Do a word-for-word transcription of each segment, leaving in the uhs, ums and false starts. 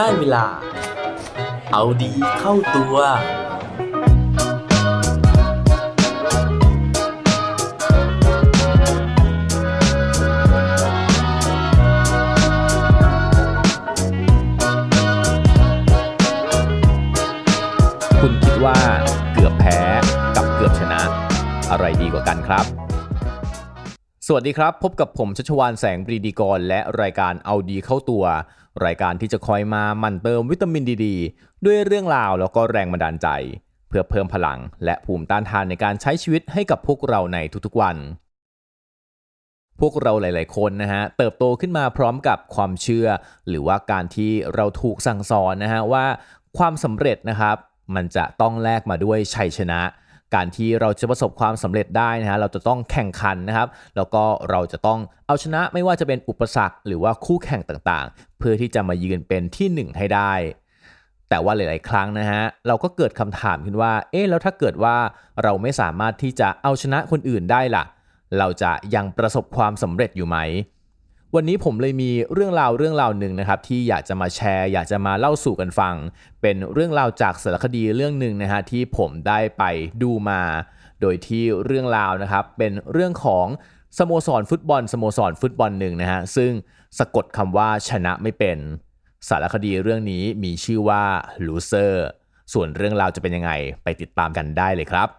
ได้เวลาเอาดีเข้าตัวคุณคิดว่าเกือบแพ้กับเกือบชนะอะไรดีกว่ากันครับสวัสดีครับพบกับผมชัชวาลแสงปรีดีกรและรายการเอาดีเข้าตัวรายการที่จะคอยมาหมั่นเติมวิตามินดีดีด้วยเรื่องราวแล้วก็แรงบันดาลใจเพื่อเพิ่มพลังและภูมิต้านทานในการใช้ชีวิตให้กับพวกเราในทุกๆวันพวกเราหลายๆคนนะฮะเติบโตขึ้นมาพร้อมกับความเชื่อหรือว่าการที่เราถูกสั่งสอนนะฮะว่าความสำเร็จนะครับมันจะต้องแลกมาด้วยชัยชนะการที่เราจะประสบความสำเร็จได้นะฮะเราจะต้องแข่งขันนะครับแล้วก็เราจะต้องเอาชนะไม่ว่าจะเป็นอุปสรรคหรือว่าคู่แข่งต่างๆเพื่อที่จะมายืนเป็นที่หนึ่งให้ได้แต่ว่าหลายๆครั้งนะฮะเราก็เกิดคำถามขึ้นว่าเอ๊ะแล้วถ้าเกิดว่าเราไม่สามารถที่จะเอาชนะคนอื่นได้ล่ะเราจะยังประสบความสำเร็จอยู่ไหมวันนี้ผมเลยมีเรื่องราวเรื่องราวหนึ่งนะครับที่อยากจะมาแชร์อยากจะมาเล่าสู่กันฟังเป็นเรื่องราวจากสารคดีเรื่องหนึ่งนะฮะที่ผมได้ไปดูมาโดยที่เรื่องราวนะครับเป็นเรื่องของสโมสรฟุตบอลสโมสรฟุตบอลหนึ่งนะฮะซึ่งสะกดคำว่าชนะไม่เป็นสารคดีเรื่องนี้มีชื่อว่า Loser ส่วนเรื่องราวจะเป็นยังไงไปติดตามกันได้เลยครับ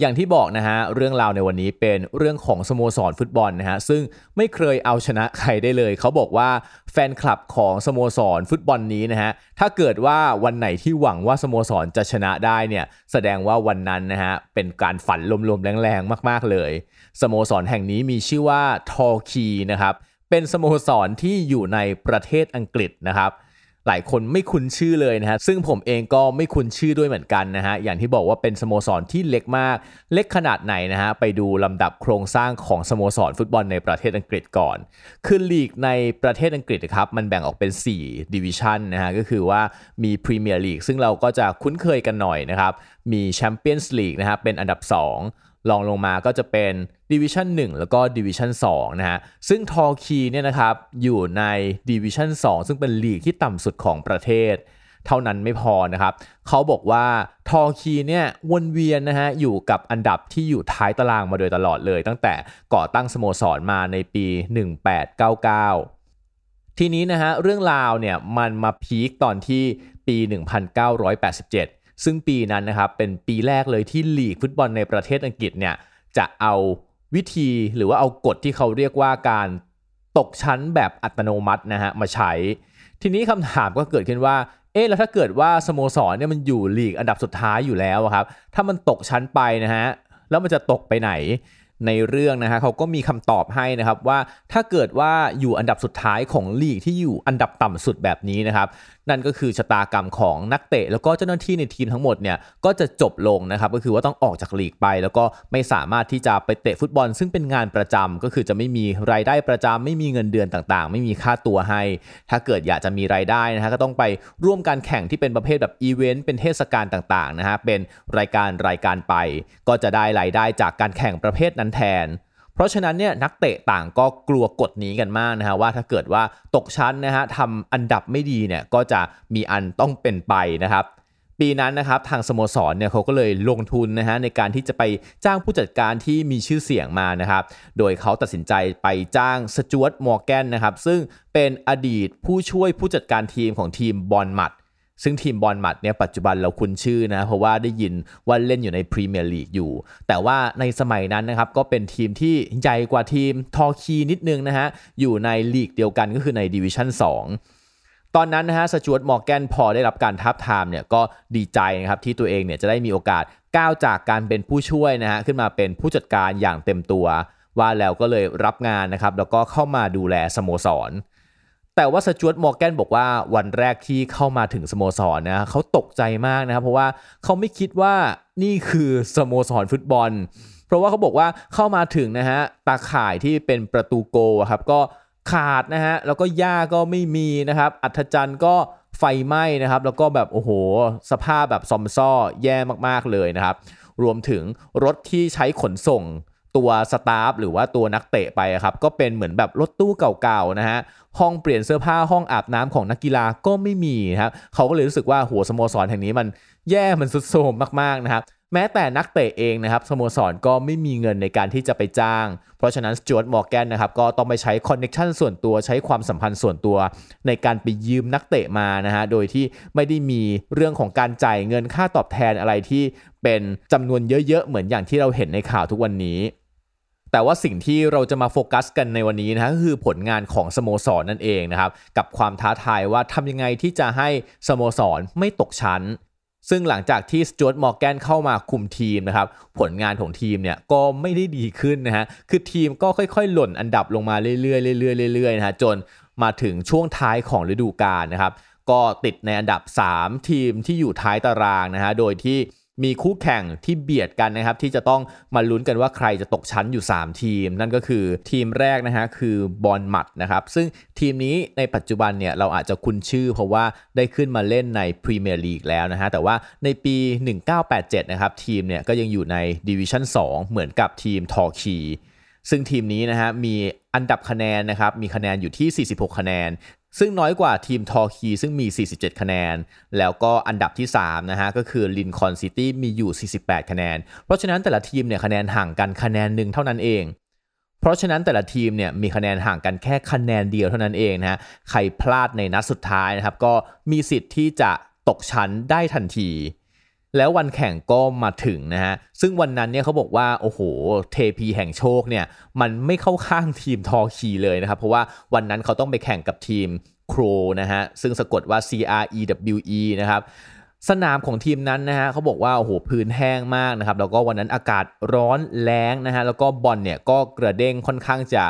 อย่างที่บอกนะฮะเรื่องราวในวันนี้เป็นเรื่องของสโมสรฟุตบอลนะฮะซึ่งไม่เคยเอาชนะใครได้เลยเขาบอกว่าแฟนคลับของสโมสรฟุตบอลนี้นะฮะถ้าเกิดว่าวันไหนที่หวังว่าสโมสรจะชนะได้เนี่ยแสดงว่าวันนั้นนะฮะเป็นการฝันลมๆแรงๆมากๆเลยสโมสรแห่งนี้มีชื่อว่าทอร์คีนะครับเป็นสโมสรที่อยู่ในประเทศอังกฤษนะครับหลายคนไม่คุ้นชื่อเลยนะฮะซึ่งผมเองก็ไม่คุ้นชื่อด้วยเหมือนกันนะฮะอย่างที่บอกว่าเป็นสโมสรที่เล็กมากเล็กขนาดไหนนะฮะไปดูลำดับโครงสร้างของสโมสรฟุตบอลในประเทศอังกฤษก่อนคือลีกในประเทศอังกฤษครับมันแบ่งออกเป็นสี่ดิวิชั่นนะฮะก็คือว่ามีพรีเมียร์ลีกซึ่งเราก็จะคุ้นเคยกันหน่อยนะครับมีแชมเปี้ยนส์ลีกนะฮะเป็นอันดับสองรองลงมาก็จะเป็นดิวิชั่นหนึ่งแล้วก็ดิวิชั่นสองนะฮะซึ่งทอร์คีเนี่ยนะครับอยู่ในดิวิชั่นสองซึ่งเป็นลีกที่ต่ำสุดของประเทศเท่านั้นไม่พอนะครับเขาบอกว่าทอร์คีเนี่ยวนเวียนนะฮะอยู่กับอันดับที่อยู่ท้ายตารางมาโดยตลอดเลยตั้งแต่ก่อตั้งสโมสรมาในปีหนึ่งแปดเก้าเก้าทีนี้นะฮะเรื่องราวเนี่ยมันมาพีคตอนที่ปีหนึ่งพันเก้าร้อยแปดสิบเจ็ดซึ่งปีนั้นนะครับเป็นปีแรกเลยที่ลีกฟุตบอลในประเทศอังกฤษเนี่ยจะเอาวิธีหรือว่าเอากฎที่เขาเรียกว่าการตกชั้นแบบอัตโนมัตินะฮะมาใช้ทีนี้คำถามก็เกิดขึ้นว่าเอ๊ะแล้วถ้าเกิดว่าสโมสรเนี่ยมันอยู่ลีกอันดับสุดท้ายอยู่แล้วครับถ้ามันตกชั้นไปนะฮะแล้วมันจะตกไปไหนในเรื่องนะฮะเขาก็มีคำตอบให้นะครับว่าถ้าเกิดว่าอยู่อันดับสุดท้ายของลีกที่อยู่อันดับต่ำสุดแบบนี้นะครับนั่นก็คือชะตากรรมของนักเตะแล้วก็เจ้าหน้าที่ในทีมทั้งหมดเนี่ยก็จะจบลงนะครับก็คือว่าต้องออกจากลีกไปแล้วก็ไม่สามารถที่จะไปเตะฟุตบอลซึ่งเป็นงานประจำก็คือจะไม่มีรายได้ประจำไม่มีเงินเดือนต่างๆไม่มีค่าตัวให้ถ้าเกิดอยากจะมีรายได้นะฮะก็ต้องไปร่วมการแข่งที่เป็นประเภทแบบอีเวนต์เป็นเทศกาลต่างๆนะฮะเป็นรายการรายการไปก็จะได้รายได้จากการแข่งประเภทนั้นแทนเพราะฉะนั้นเนี่ยนักเตะต่างก็กลัวกฎนี้กันมากนะฮะว่าถ้าเกิดว่าตกชั้นนะฮะทำอันดับไม่ดีเนี่ยก็จะมีอันต้องเป็นไปนะครับปีนั้นนะครับทางสโมสรเนี่ยเขาก็เลยลงทุนนะฮะในการที่จะไปจ้างผู้จัดการที่มีชื่อเสียงมานะครับโดยเขาตัดสินใจไปจ้างสจ๊วต มอร์แกนนะครับซึ่งเป็นอดีตผู้ช่วยผู้จัดการทีมของทีมบอร์นมัธซึ่งทีมบอร์นมัธเนี่ยปัจจุบันเราคุ้นชื่อนะเพราะว่าได้ยินว่าเล่นอยู่ในพรีเมียร์ลีกอยู่แต่ว่าในสมัยนั้นนะครับก็เป็นทีมที่ใหญ่กว่าทีมทอร์คีนิดนึงนะฮะอยู่ในลีกเดียวกันก็คือในดิวิชั่นสองตอนนั้นนะฮะสจ๊วต มอร์แกนพอได้รับการทาบทามเนี่ยก็ดีใจนะครับที่ตัวเองเนี่ยจะได้มีโอกาสก้าวจากการเป็นผู้ช่วยนะฮะขึ้นมาเป็นผู้จัดการอย่างเต็มตัวว่าแล้วก็เลยรับงานนะครับแล้วก็เข้ามาดูแลสโมสรแต่ว่าสจ๊วต มอร์แกนบอกว่าวันแรกที่เข้ามาถึงสโมสรนะเขาตกใจมากนะครับเพราะว่าเขาไม่คิดว่านี่คือสโมสรฟุตบอลเพราะว่าเขาบอกว่าเข้ามาถึงนะฮะตาข่ายที่เป็นประตูโกลครับก็ขาดนะฮะแล้วก็หญ้าก็ไม่มีนะครับอัฐจันทร์ก็ไฟไหม้นะครับแล้วก็แบบโอ้โหสภาพแบบซอมซ่อแย่มากๆเลยนะครับรวมถึงรถที่ใช้ขนส่ง ตัวสตาฟหรือว่าตัวนักเตะไปครับก็เป็นเหมือนแบบรถตู้เก่าๆนะฮะห้องเปลี่ยนเสื้อผ้าห้องอาบน้ำของนักกีฬาก็ไม่มีครับเขาก็เลยรู้สึกว่าหัวสโมสรแห่งนี้มันแย่มันสุดโทรมมากๆนะครับแม้แต่นักเตะเองนะครับสโมสรก็ไม่มีเงินในการที่จะไปจ้างเพราะฉะนั้น George Morgan นะครับก็ต้องไปใช้คอนเนคชั่นส่วนตัวใช้ความสัมพันธ์ส่วนตัวในการไปยืมนักเตะมานะฮะโดยที่ไม่ได้มีเรื่องของการจ่ายเงินค่าตอบแทนอะไรที่เป็นจำนวนเยอะๆเหมือนอย่างที่เราเห็นในข่าวทุกวันนี้แต่ว่าสิ่งที่เราจะมาโฟกัสกันในวันนี้นะฮะคือผลงานของสโมสร น, นั่นเองนะครับกับความท้าทายว่าทำยังไงที่จะให้สโมสรไม่ตกชั้นซึ่งหลังจากที่สจ๊วตมอร์แกนเข้ามาคุมทีมนะครับผลงานของทีมเนี่ยก็ไม่ได้ดีขึ้นนะฮะคือทีมก็ค่อยๆหล่นอันดับลงมาเรื่อยๆเรื่อยๆเรื่อยๆนะฮะจนมาถึงช่วงท้ายของฤดูกาลนะครับก็ติดในอันดับสามทีมที่อยู่ท้ายตารางนะฮะโดยที่มีคู่แข่งที่เบียดกันนะครับที่จะต้องมาลุ้นกันว่าใครจะตกชั้นอยู่สามทีมนั่นก็คือทีมแรกนะฮะคือบอร์นมัธนะครับซึ่งทีมนี้ในปัจจุบันเนี่ยเราอาจจะคุ้นชื่อเพราะว่าได้ขึ้นมาเล่นในพรีเมียร์ลีกแล้วนะฮะแต่ว่าในปีหนึ่งพันเก้าร้อยแปดสิบเจ็ดนะครับทีมเนี่ยก็ยังอยู่ในดิวิชั่นสองเหมือนกับทีมทอร์คีซึ่งทีมนี้นะฮะมีอันดับคะแนนนะครับมีคะแนนอยู่ที่สี่สิบหกคะแนนซึ่งน้อยกว่าทีมทอร์คีซึ่งมีสี่สิบเจ็ดคะแนนแล้วก็อันดับที่สามนะฮะก็คือลินคอล์นซิตี้มีอยู่สี่สิบแปดคะแนนเพราะฉะนั้นแต่ละทีมเนี่ยคะแนนห่างกันคะแนนหนึ่งเท่านั้นเองเพราะฉะนั้นแต่ละทีมเนี่ยมีคะแนนห่างกันแค่คะแนนเดียวเท่านั้นเองนะฮะใครพลาดในนัดสุดท้ายนะครับก็มีสิทธิ์ที่จะตกชั้นได้ทันทีแล้ววันแข่งก็มาถึงนะฮะซึ่งวันนั้นเนี่ยเขาบอกว่าโอ้โหเทพีแห่งโชคเนี่ยมันไม่เข้าข้างทีมทอร์คีเลยนะครับเพราะว่าวันนั้นเขาต้องไปแข่งกับทีม Crewe นะฮะซึ่งสะกดว่า C R E W E นะครับสนามของทีมนั้นนะฮะเขาบอกว่าโอ้โหพื้นแห้งมากนะครับแล้วก็วันนั้นอากาศร้อนแล้งนะฮะแล้วก็บอลเนี่ยก็กระเด้งค่อนข้างจะ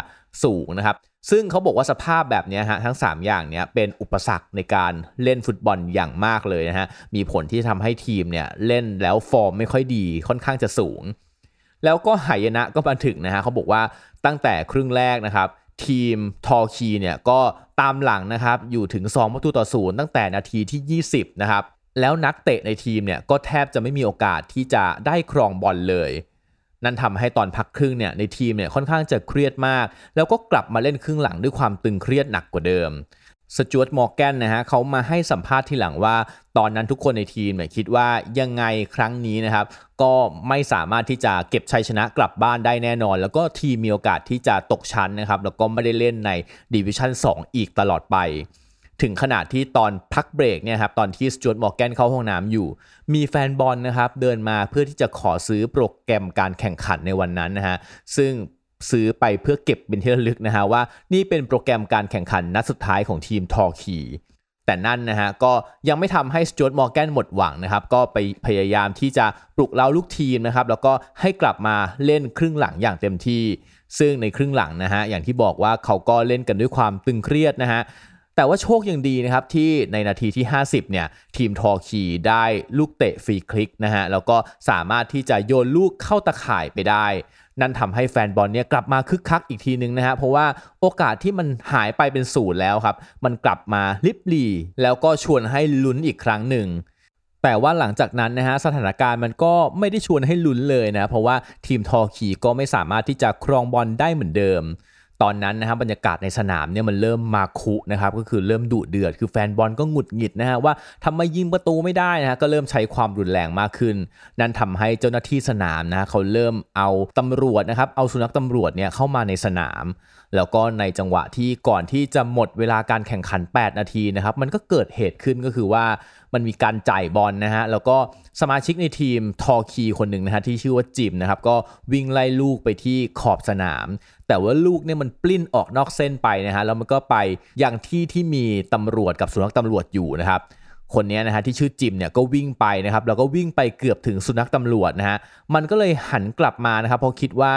สูงนะครับซึ่งเขาบอกว่าสภาพแบบนี้ฮะทั้งสามอย่างเนี้ยเป็นอุปสรรคในการเล่นฟุตบอลอย่างมากเลยนะฮะมีผลที่ทำให้ทีมเนี่ยเล่นแล้วฟอร์มไม่ค่อยดีค่อนข้างจะสูงแล้วก็หายนะก็มาถึงนะฮะเขาบอกว่าตั้งแต่ครึ่งแรกนะครับทีมทอร์คีเนี่ยก็ตามหลังนะครับอยู่ถึงสองประตูต่อศูนย์ตั้งแต่นาทีที่ยี่สิบนะครับแล้วนักเตะในทีมเนี่ยก็แทบจะไม่มีโอกาสที่จะได้ครองบอลเลยนั่นทำให้ตอนพักครึ่งเนี่ยในทีมเนี่ยค่อนข้างจะเครียดมากแล้วก็กลับมาเล่นครึ่งหลังด้วยความตึงเครียดหนักกว่าเดิมสจ๊วต มอร์แกนนะฮะเขามาให้สัมภาษณ์ทีหลังว่าตอนนั้นทุกคนในทีมเนี่ยคิดว่ายังไงครั้งนี้นะครับก็ไม่สามารถที่จะเก็บชัยชนะกลับบ้านได้แน่นอนแล้วก็ทีมมีโอกาสที่จะตกชั้นนะครับแล้วก็ไม่ได้เล่นในดิวิชั่นสองอีกตลอดไปถึงขนาดที่ตอนพักเบรกเนี่ยครับตอนที่สจ๊วต มอร์แกนเข้าห้องน้ำอยู่มีแฟนบอลนะครับเดินมาเพื่อที่จะขอซื้อโปรแกรมการแข่งขันในวันนั้นนะฮะซึ่งซื้อไปเพื่อเก็บเป็นที่ระลึกนะฮะว่านี่เป็นโปรแกรมการแข่งขันนัดสุดท้ายของทีมทอร์คีแต่นั่นนะฮะก็ยังไม่ทำให้สจ๊วต มอร์แกนหมดหวังนะครับก็ไปพยายามที่จะปลุกเร้าลูกทีมนะครับแล้วก็ให้กลับมาเล่นครึ่งหลังอย่างเต็มที่ซึ่งในครึ่งหลังนะฮะอย่างที่บอกว่าเขาก็เล่นกันด้วยความตึงเครียดนะฮะแต่ว่าโชคยังดีนะครับที่ในนาทีที่ห้าสิบเนี่ยทีมทอร์คีได้ลูกเตะฟรีคลิกนะฮะแล้วก็สามารถที่จะโยนลูกเข้าตะข่ายไปได้นั่นทำให้แฟนบอลเนี่ยกลับมาคึกคักอีกทีนึงนะฮะเพราะว่าโอกาสที่มันหายไปเป็นศูนย์แล้วครับมันกลับมาลิบลีแล้วก็ชวนให้ลุ้นอีกครั้งหนึ่งแต่ว่าหลังจากนั้นนะฮะสถานการณ์มันก็ไม่ได้ชวนให้ลุ้นเลยนะเพราะว่าทีมทอร์คีก็ไม่สามารถที่จะครองบอลได้เหมือนเดิมตอนนั้นนะครับบรรยากาศในสนามเนี่ยมันเริ่มมาคุนะครับก็คือเริ่มดุเดือดคือแฟนบอลก็หงุดหงิดนะฮะว่าทำไมยิงประตูไม่ได้นะฮะก็เริ่มใช้ความรุนแรงมากขึ้นนั่นทำให้เจ้าหน้าที่สนามนะเขาเริ่มเอาตำรวจนะครับเอาสุนัขตำรวจเนี่ยเข้ามาในสนามแล้วก็ในจังหวะที่ก่อนที่จะหมดเวลาการแข่งขันแปดนาทีนะครับมันก็เกิดเหตุขึ้นก็คือว่ามันมีการจ่ายบอลนะฮะแล้วก็สมาชิกในทีมทอร์คีคนหนึ่งนะฮะที่ชื่อว่าจิมนะครับก็วิ่งไล่ลูกไปที่ขอบสนามแต่ว่าลูกเนี่ยมันปลิ้นออกนอกเส้นไปนะฮะแล้วมันก็ไปยังที่ที่มีตำรวจกับสุนัขตำรวจอยู่นะครับคนนี้นะฮะที่ชื่อจิมเนี่ยก็วิ่งไปนะครับแล้วก็วิ่งไปเกือบถึงสุนัขตำรวจนะฮะมันก็เลยหันกลับมานะครับเพราะคิดว่า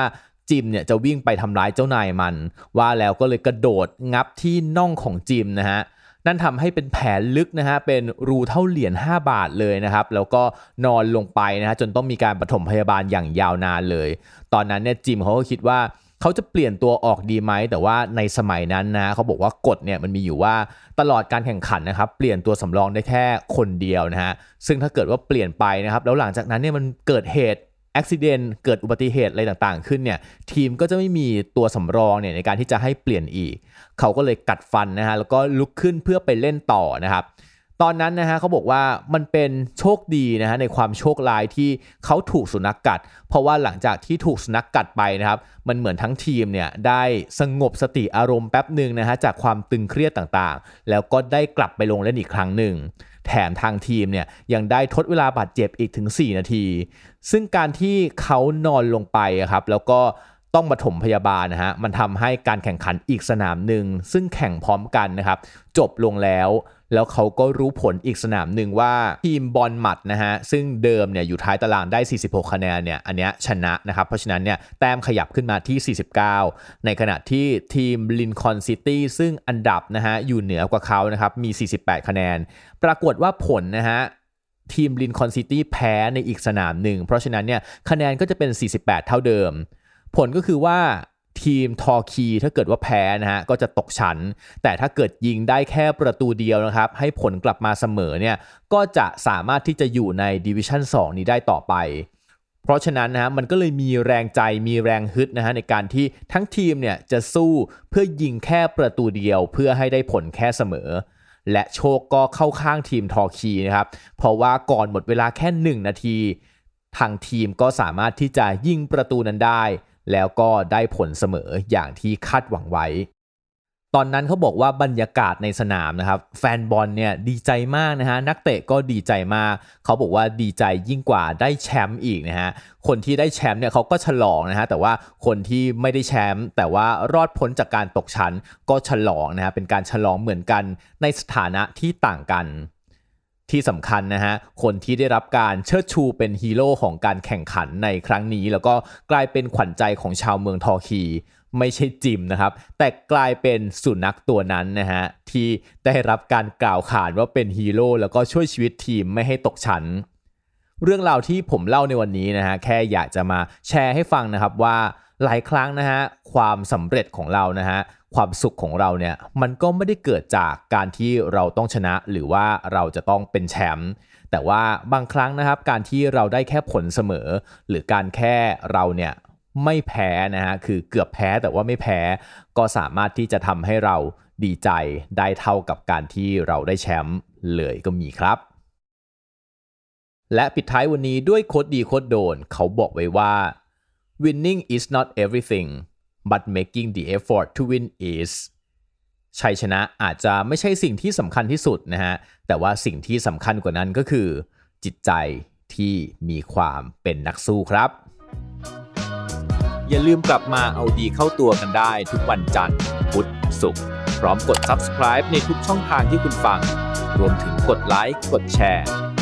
จิมเนี่ยจะวิ่งไปทำร้ายเจ้านายมันว่าแล้วก็เลยกระโดดงับที่น่องของจิมนะฮะนั่นทำให้เป็นแผลลึกนะฮะเป็นรูเท่าเหรียญห้าบาทเลยนะครับแล้วก็นอนลงไปนะฮะจนต้องมีการปฐมพยาบาลอย่างยาวนานเลยตอนนั้นเนี่ยจิมเขาก็คิดว่าเขาจะเปลี่ยนตัวออกดีไหมแต่ว่าในสมัยนั้นนะเขาบอกว่ากฎเนี่ยมันมีอยู่ว่าตลอดการแข่งขันนะครับเปลี่ยนตัวสำรองได้แค่คนเดียวนะฮะซึ่งถ้าเกิดว่าเปลี่ยนไปนะครับแล้วหลังจากนั้นเนี่ยมันเกิดเหตุ accident เกิดอุบัติเหตุอะไรต่างๆขึ้นเนี่ยทีมก็จะไม่มีตัวสำรองเนี่ยในการที่จะให้เปลี่ยนอีกเขาก็เลยกัดฟันนะฮะแล้วก็ลุกขึ้นเพื่อไปเล่นต่อนะครับตอนนั้นนะฮะเขาบอกว่ามันเป็นโชคดีนะฮะในความโชคร้ายที่เขาถูกสุนัขกัดเพราะว่าหลังจากที่ถูกสุนัขกัดไปนะครับมันเหมือนทั้งทีมเนี่ยได้สงบสติอารมณ์แป๊บหนึ่งนะฮะจากความตึงเครียดต่างๆแล้วก็ได้กลับไปลงเล่นอีกครั้งหนึ่งแถมทางทีมเนี่ยยังได้ทดเวลาบาดเจ็บอีกถึงสี่นาทีซึ่งการที่เขานอนลงไปครับแล้วก็ต้องปฐมพยาบาลนะฮะมันทำให้การแข่งขันอีกสนามหนึ่งซึ่งแข่งพร้อมกันนะครับจบลงแล้วแล้วเขาก็รู้ผลอีกสนามหนึ่งว่าทีมบอลมัดนะฮะซึ่งเดิมเนี่ยอยู่ท้ายตารางได้สี่สิบหกคะแนนเนี่ยอันเนี้ยชนะนะครับเพราะฉะนั้นเนี่ยแต้มขยับขึ้นมาที่สี่สิบเก้าในขณะที่ทีมลินคอล์นซิตี้ซึ่งอันดับนะฮะอยู่เหนือกว่าเขานะครับมีสี่สิบแปดคะแนนปรากฏว่าผลนะฮะทีมลินคอล์นซิตี้แพ้ในอีกสนามหนึ่งเพราะฉะนั้นเนี่ยคะแนนก็จะเป็นสี่สิบแปดเท่าเดิมผลก็คือว่าทีมทอร์คีถ้าเกิดว่าแพ้นะฮะก็จะตกชั้นแต่ถ้าเกิดยิงได้แค่ประตูเดียวนะครับให้ผลกลับมาเสมอเนี่ยก็จะสามารถที่จะอยู่ในดิวิชั่นสองนี้ได้ต่อไปเพราะฉะนั้นนะฮะมันก็เลยมีแรงใจมีแรงฮึดนะฮะในการที่ทั้งทีมเนี่ยจะสู้เพื่อยิงแค่ประตูเดียวเพื่อให้ได้ผลแค่เสมอและโชคก็เข้าข้างทีมทอร์คีนะครับเพราะว่าก่อนหมดเวลาแค่หนึ่งนาทีทางทีมก็สามารถที่จะยิงประตูนั้นได้แล้วก็ได้ผลเสมออย่างที่คาดหวังไว้ตอนนั้นเขาบอกว่าบรรยากาศในสนามนะครับแฟนบอลเนี่ยดีใจมากนะฮะนักเตะก็ดีใจมากเขาบอกว่าดีใจยิ่งกว่าได้แชมป์อีกนะฮะคนที่ได้แชมป์เนี่ยเขาก็ฉลองนะฮะแต่ว่าคนที่ไม่ได้แชมป์แต่ว่ารอดพ้นจากการตกชั้นก็ฉลองนะฮะเป็นการฉลองเหมือนกันในสถานะที่ต่างกันที่สำคัญนะฮะคนที่ได้รับการเชิดชูเป็นฮีโร่ของการแข่งขันในครั้งนี้แล้วก็กลายเป็นขวัญใจของชาวเมืองทอร์คีไม่ใช่จิมนะครับแต่กลายเป็นสุนัขตัวนั้นนะฮะที่ได้รับการกล่าวขานว่าเป็นฮีโร่แล้วก็ช่วยชีวิตทีมไม่ให้ตกชั้นเรื่องราวที่ผมเล่าในวันนี้นะฮะแค่อยากจะมาแชร์ให้ฟังนะครับว่าหลายครั้งนะฮะความสำเร็จของเรานะฮะความสุขของเราเนี่ยมันก็ไม่ได้เกิดจากการที่เราต้องชนะหรือว่าเราจะต้องเป็นแชมป์แต่ว่าบางครั้งนะครับการที่เราได้แค่ผลเสมอหรือการแค่เราเนี่ยไม่แพ้นะฮะคือเกือบแพ้แต่ว่าไม่แพ้ก็สามารถที่จะทำให้เราดีใจได้เท่ากับการที่เราได้แชมป์เลยก็มีครับและปิดท้ายวันนี้ด้วยโค้ดดีโค้ดโดนเขาบอกไว้ว่า winning is not everything but making the effort to win is ชัยชนะอาจจะไม่ใช่สิ่งที่สำคัญที่สุดนะฮะแต่ว่าสิ่งที่สำคัญกว่านั้นก็คือจิตใจที่มีความเป็นนักสู้ครับอย่าลืมกลับมาเอาดีเข้าตัวกันได้ทุกวันจันทร์พุธศุกร์พร้อมกด subscribe ในทุกช่องทางที่คุณฟังรวมถึงกดไลค์กดแชร์เพ